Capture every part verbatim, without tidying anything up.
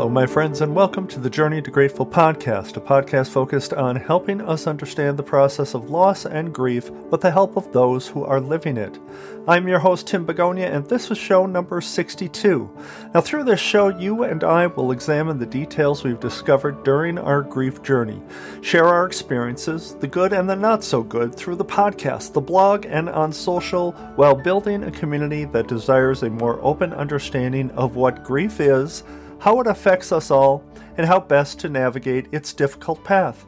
Hello, my friends, and welcome to the Journey to Grateful podcast, a podcast focused on helping us understand the process of loss and grief with the help of those who are living it. I'm your host, Tim Begonia, and this is show number sixty-two. Now, through this show, you and I will examine the details we've discovered during our grief journey, share our experiences, the good and the not so good, through the podcast, the blog, and on social, while building a community that desires a more open understanding of what grief is, how it affects us all, and how best to navigate its difficult path.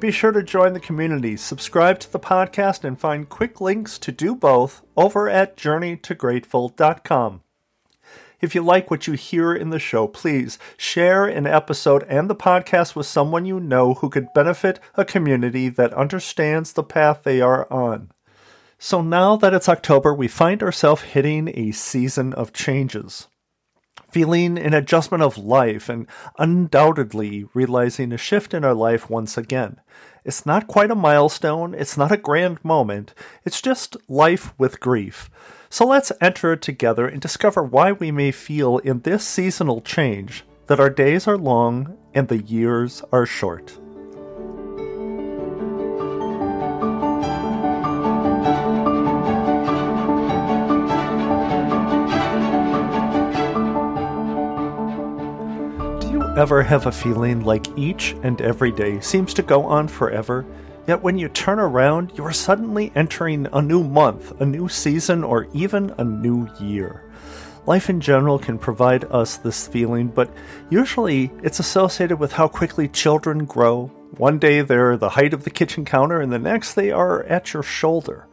Be sure to join the community, subscribe to the podcast, and find quick links to do both over at journey to grateful dot com. If you like what you hear in the show, please share an episode and the podcast with someone you know who could benefit a community that understands the path they are on. So now that it's October, we find ourselves hitting a season of changes, feeling an adjustment of life, and undoubtedly realizing a shift in our life once again. It's not quite a milestone, it's not a grand moment, it's just life with grief. So let's enter it together and discover why we may feel in this seasonal change that our days are long and the years are short. Ever have a feeling like each and every day seems to go on forever, yet when you turn around, you are suddenly entering a new month, a new season, or even a new year? Life in general can provide us this feeling, but usually it's associated with how quickly children grow. One day they're the height of the kitchen counter, and the next they are at your shoulder.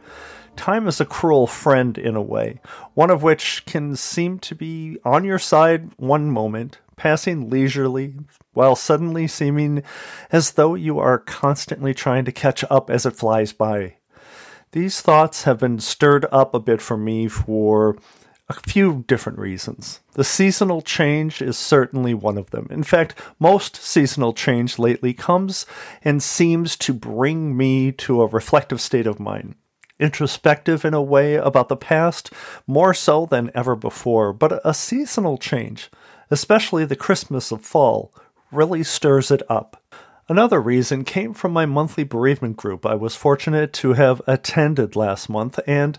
Time is a cruel friend in a way, one of which can seem to be on your side one moment, passing leisurely, while suddenly seeming as though you are constantly trying to catch up as it flies by. These thoughts have been stirred up a bit for me for a few different reasons. The seasonal change is certainly one of them. In fact, most seasonal change lately comes and seems to bring me to a reflective state of mind. Introspective in a way about the past, more so than ever before, but a seasonal change, especially the Christmas of fall, really stirs it up. Another reason came from my monthly bereavement group I was fortunate to have attended last month, and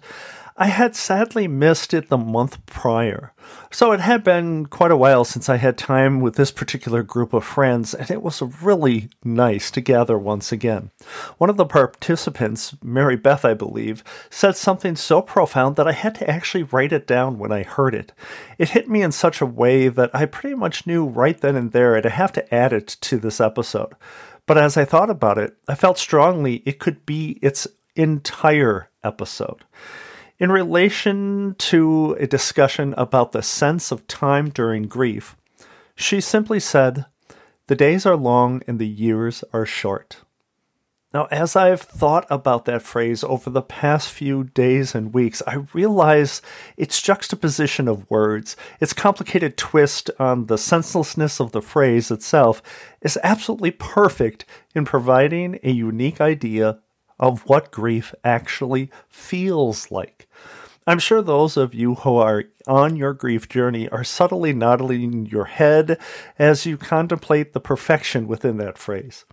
I had sadly missed it the month prior. So it had been quite a while since I had time with this particular group of friends, and it was really nice to gather once again. One of the participants, Mary Beth, I believe, said something so profound that I had to actually write it down when I heard it. It hit me in such a way that I pretty much knew right then and there I'd have to add it to this episode. But as I thought about it, I felt strongly it could be its entire episode. In relation to a discussion about the sense of time during grief, she simply said, "The days are long and the years are short." Now, as I've thought about that phrase over the past few days and weeks, I realize its juxtaposition of words, its complicated twist on the senselessness of the phrase itself, is absolutely perfect in providing a unique idea of what grief actually feels like. I'm sure those of you who are on your grief journey are subtly nodding your head as you contemplate the perfection within that phrase.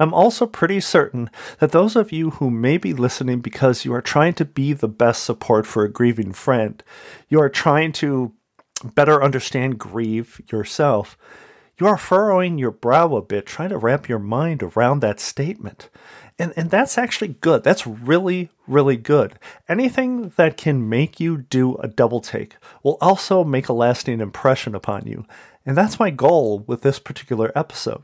I'm also pretty certain that those of you who may be listening because you are trying to be the best support for a grieving friend, you are trying to better understand grief yourself, you are furrowing your brow a bit, trying to wrap your mind around that statement. And and that's actually good. That's really, really good. Anything that can make you do a double take will also make a lasting impression upon you. And that's my goal with this particular episode.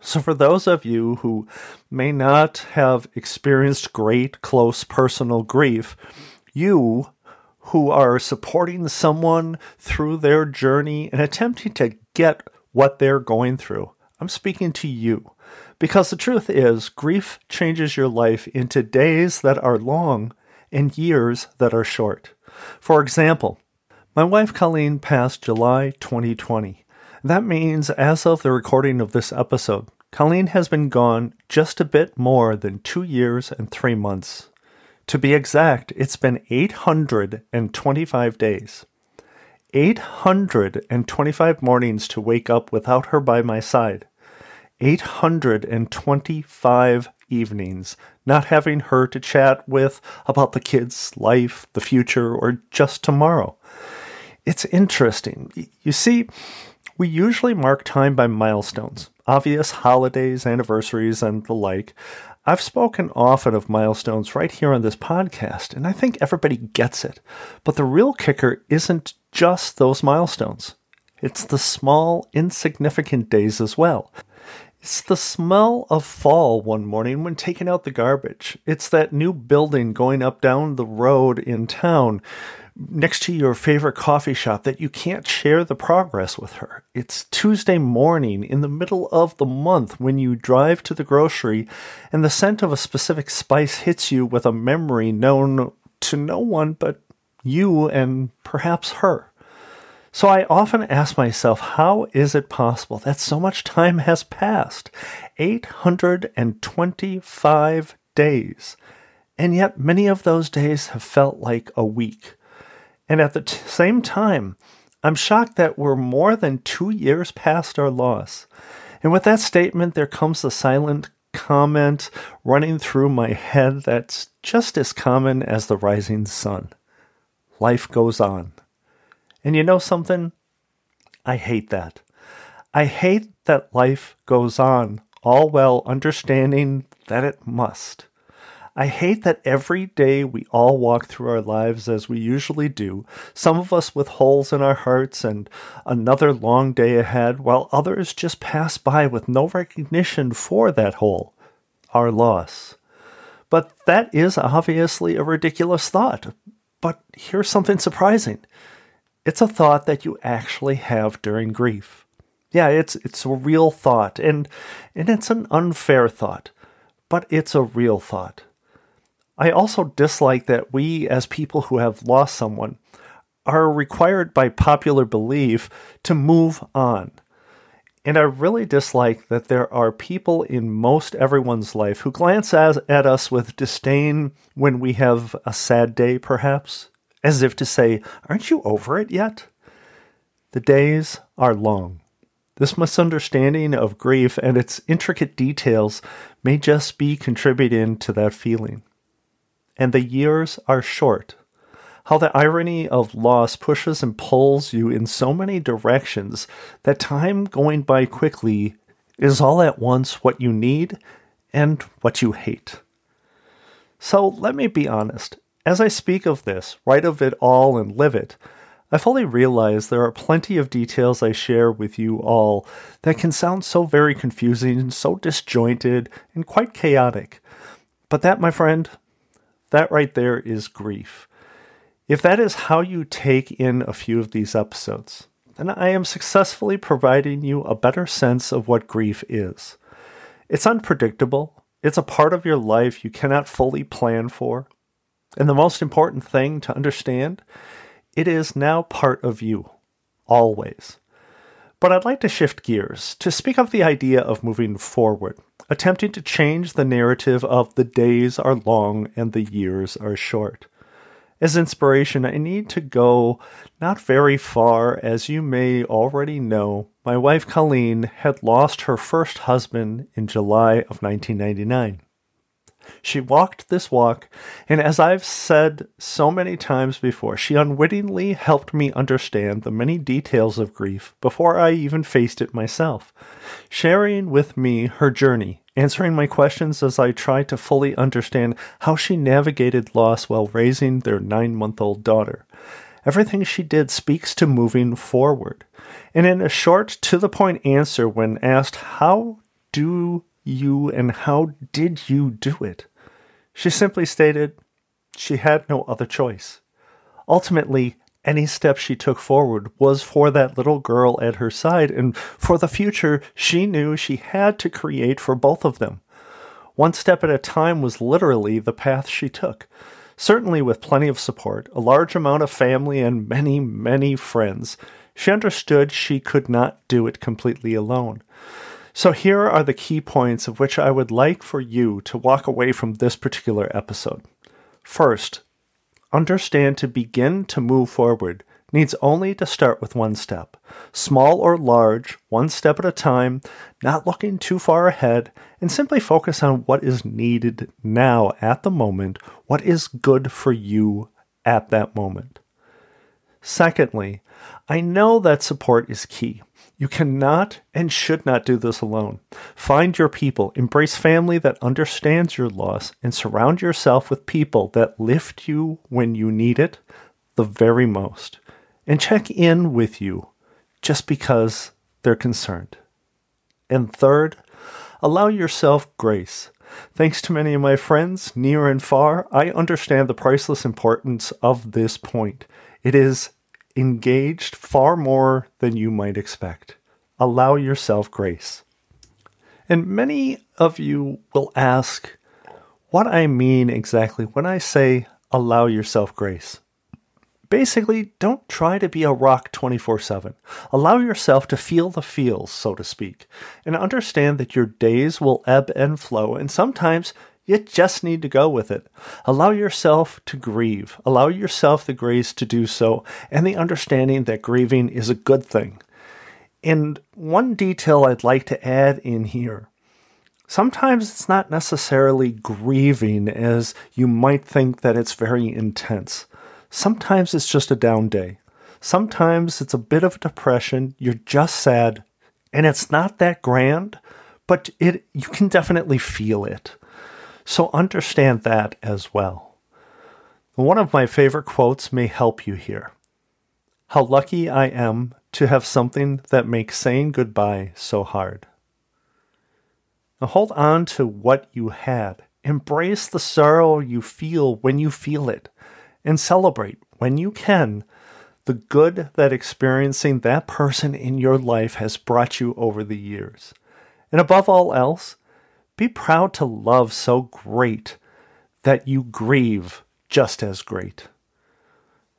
So for those of you who may not have experienced great, close, personal grief, you who are supporting someone through their journey and attempting to get what they're going through, I'm speaking to you. Because the truth is, grief changes your life into days that are long and years that are short. For example, my wife Colleen passed July twenty twenty. That means, as of the recording of this episode, Colleen has been gone just a bit more than two years and three months. To be exact, it's been eight hundred twenty-five days. eight hundred twenty-five mornings to wake up without her by my side. eight hundred twenty-five evenings, not having her to chat with about the kids' life, the future, or just tomorrow. It's interesting. You see, we usually mark time by milestones, obvious holidays, anniversaries, and the like. I've spoken often of milestones right here on this podcast, and I think everybody gets it. But the real kicker isn't just those milestones. It's the small, insignificant days as well. It's the smell of fall one morning when taking out the garbage. It's that new building going up down the road in town next to your favorite coffee shop that you can't share the progress with her. It's Tuesday morning in the middle of the month when you drive to the grocery and the scent of a specific spice hits you with a memory known to no one but you and perhaps her. So I often ask myself, how is it possible that so much time has passed? eight hundred twenty-five days. And yet many of those days have felt like a week. And at the t- same time, I'm shocked that we're more than two years past our loss. And with that statement, there comes the silent comment running through my head that's just as common as the rising sun. Life goes on. And you know something? I hate that. I hate that life goes on, all while understanding that it must. I hate that every day we all walk through our lives as we usually do, some of us with holes in our hearts and another long day ahead, while others just pass by with no recognition for that hole, our loss. But that is obviously a ridiculous thought. But here's something surprising. It's a thought that you actually have during grief. Yeah, it's it's a real thought, and and it's an unfair thought, but it's a real thought. I also dislike that we, as people who have lost someone, are required by popular belief to move on. And I really dislike that there are people in most everyone's life who glance at, at us with disdain when we have a sad day, perhaps, as if to say, aren't you over it yet? The days are long. This misunderstanding of grief and its intricate details may just be contributing to that feeling. And the years are short. How the irony of loss pushes and pulls you in so many directions that time going by quickly is all at once what you need and what you hate. So let me be honest. As I speak of this, write of it all, and live it, I fully realize there are plenty of details I share with you all that can sound so very confusing, so disjointed, and quite chaotic. But that, my friend, that right there is grief. If that is how you take in a few of these episodes, then I am successfully providing you a better sense of what grief is. It's unpredictable. It's a part of your life you cannot fully plan for. And the most important thing to understand, it is now part of you, always. But I'd like to shift gears to speak of the idea of moving forward, attempting to change the narrative of the days are long and the years are short. As inspiration, I need to go not very far. As you may already know, my wife Colleen had lost her first husband in July of nineteen ninety-nine. She walked this walk, and as I've said so many times before, she unwittingly helped me understand the many details of grief before I even faced it myself, sharing with me her journey, answering my questions as I tried to fully understand how she navigated loss while raising their nine-month-old daughter. Everything she did speaks to moving forward. And in a short, to-the-point answer when asked, how do you and how did you do it? She simply stated she had no other choice. Ultimately, any step she took forward was for that little girl at her side and for the future she knew she had to create for both of them. One step at a time was literally the path she took. Certainly with plenty of support, a large amount of family, and many, many friends, she understood she could not do it completely alone. So here are the key points of which I would like for you to walk away from this particular episode. First, understand to begin to move forward, needs only to start with one step, small or large, one step at a time, not looking too far ahead, and simply focus on what is needed now at the moment, what is good for you at that moment. Secondly, I know that support is key. You cannot and should not do this alone. Find your people, embrace family that understands your loss, and surround yourself with people that lift you when you need it the very most, and check in with you just because they're concerned. And third, allow yourself grace. Thanks to many of my friends, near and far, I understand the priceless importance of this point. It is engaged far more than you might expect. Allow yourself grace. And many of you will ask what I mean exactly when I say allow yourself grace. Basically, don't try to be a rock twenty-four seven. Allow yourself to feel the feels, so to speak, and understand that your days will ebb and flow, and sometimes you just need to go with it. Allow yourself to grieve. Allow yourself the grace to do so, and the understanding that grieving is a good thing. And one detail I'd like to add in here. Sometimes it's not necessarily grieving as you might think that it's very intense. Sometimes it's just a down day. Sometimes it's a bit of depression. You're just sad, and it's not that grand, but it you can definitely feel it. So understand that as well. One of my favorite quotes may help you here. How lucky I am to have something that makes saying goodbye so hard. Now hold on to what you had. Embrace the sorrow you feel when you feel it. And celebrate, when you can, the good that experiencing that person in your life has brought you over the years. And above all else, be proud to love so great that you grieve just as great.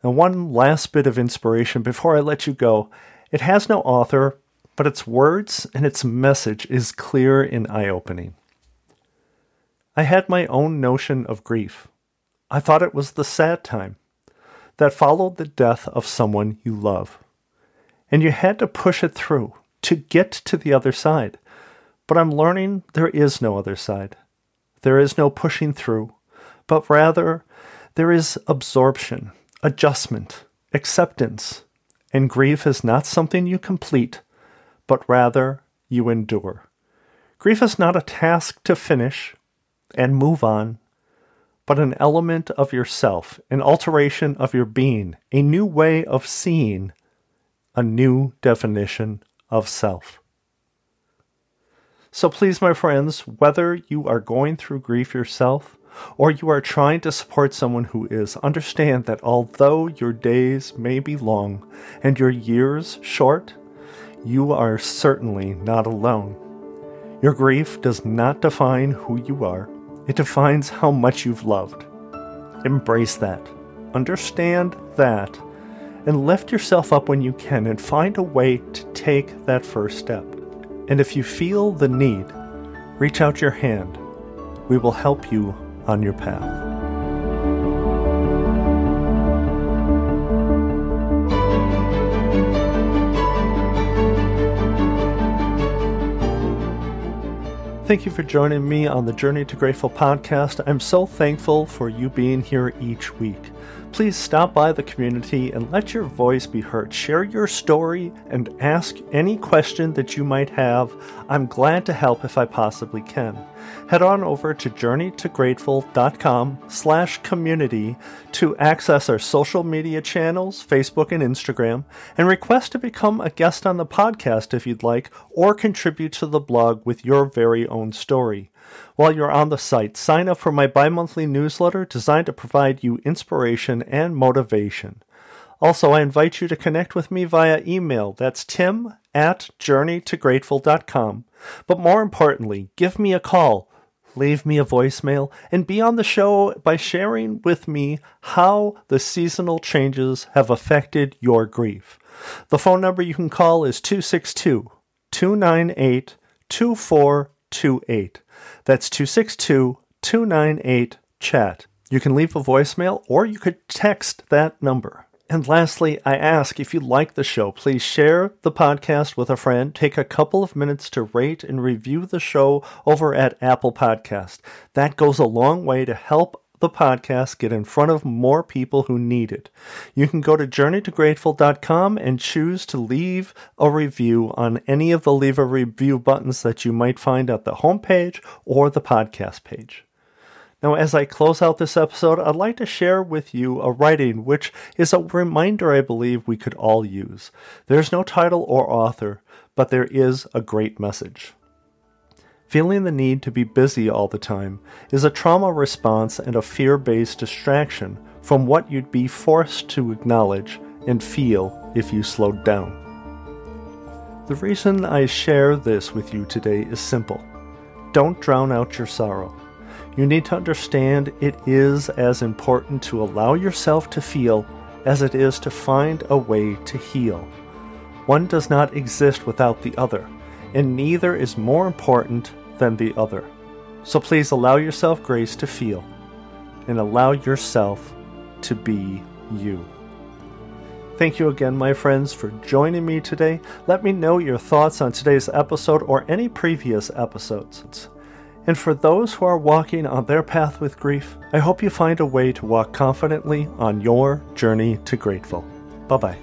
And one last bit of inspiration before I let you go. It has no author, but its words and its message is clear and eye-opening. I had my own notion of grief. I thought it was the sad time that followed the death of someone you love. And you had to push it through to get to the other side. But I'm learning there is no other side. There is no pushing through, but rather there is absorption, adjustment, acceptance. And grief is not something you complete, but rather you endure. Grief is not a task to finish and move on, but an element of yourself, an alteration of your being, a new way of seeing, a new definition of self. So please, my friends, whether you are going through grief yourself or you are trying to support someone who is, understand that although your days may be long and your years short, you are certainly not alone. Your grief does not define who you are. It defines how much you've loved. Embrace that. Understand that. And lift yourself up when you can and find a way to take that first step. And if you feel the need, reach out your hand. We will help you on your path. Thank you for joining me on the Journey to Grateful podcast. I'm so thankful for you being here each week. Please stop by the community and let your voice be heard. Share your story and ask any question that you might have. I'm glad to help if I possibly can. Head on over to journey to grateful dot com slash community to access our social media channels, Facebook and Instagram, and request to become a guest on the podcast if you'd like, or contribute to the blog with your very own story. While you're on the site, sign up for my bi-monthly newsletter designed to provide you inspiration and motivation. Also, I invite you to connect with me via email. That's tim at journey to grateful dot com. But more importantly, give me a call, leave me a voicemail, and be on the show by sharing with me how the seasonal changes have affected your grief. The phone number you can call is two six two, two nine eight, two four two eight. That's two six two, two nine eight, C H A T. You can leave a voicemail or you could text that number. And lastly, I ask if you like the show, please share the podcast with a friend. Take a couple of minutes to rate and review the show over at Apple Podcast. That goes a long way to help the podcast get in front of more people who need it. You can go to journey to grateful dot com and choose to leave a review on any of the leave a review buttons that you might find at the homepage or the podcast page. Now, as I close out this episode, I'd like to share with you a writing which is a reminder I believe we could all use. There's no title or author, but there is a great message. Feeling the need to be busy all the time is a trauma response and a fear-based distraction from what you'd be forced to acknowledge and feel if you slowed down. The reason I share this with you today is simple. Don't drown out your sorrow. You need to understand it is as important to allow yourself to feel as it is to find a way to heal. One does not exist without the other, and neither is more important than the other. So please allow yourself grace to feel, and allow yourself to be you. Thank you again, my friends, for joining me today. Let me know your thoughts on today's episode or any previous episodes. And for those who are walking on their path with grief, I hope you find a way to walk confidently on your journey to grateful. Bye-bye.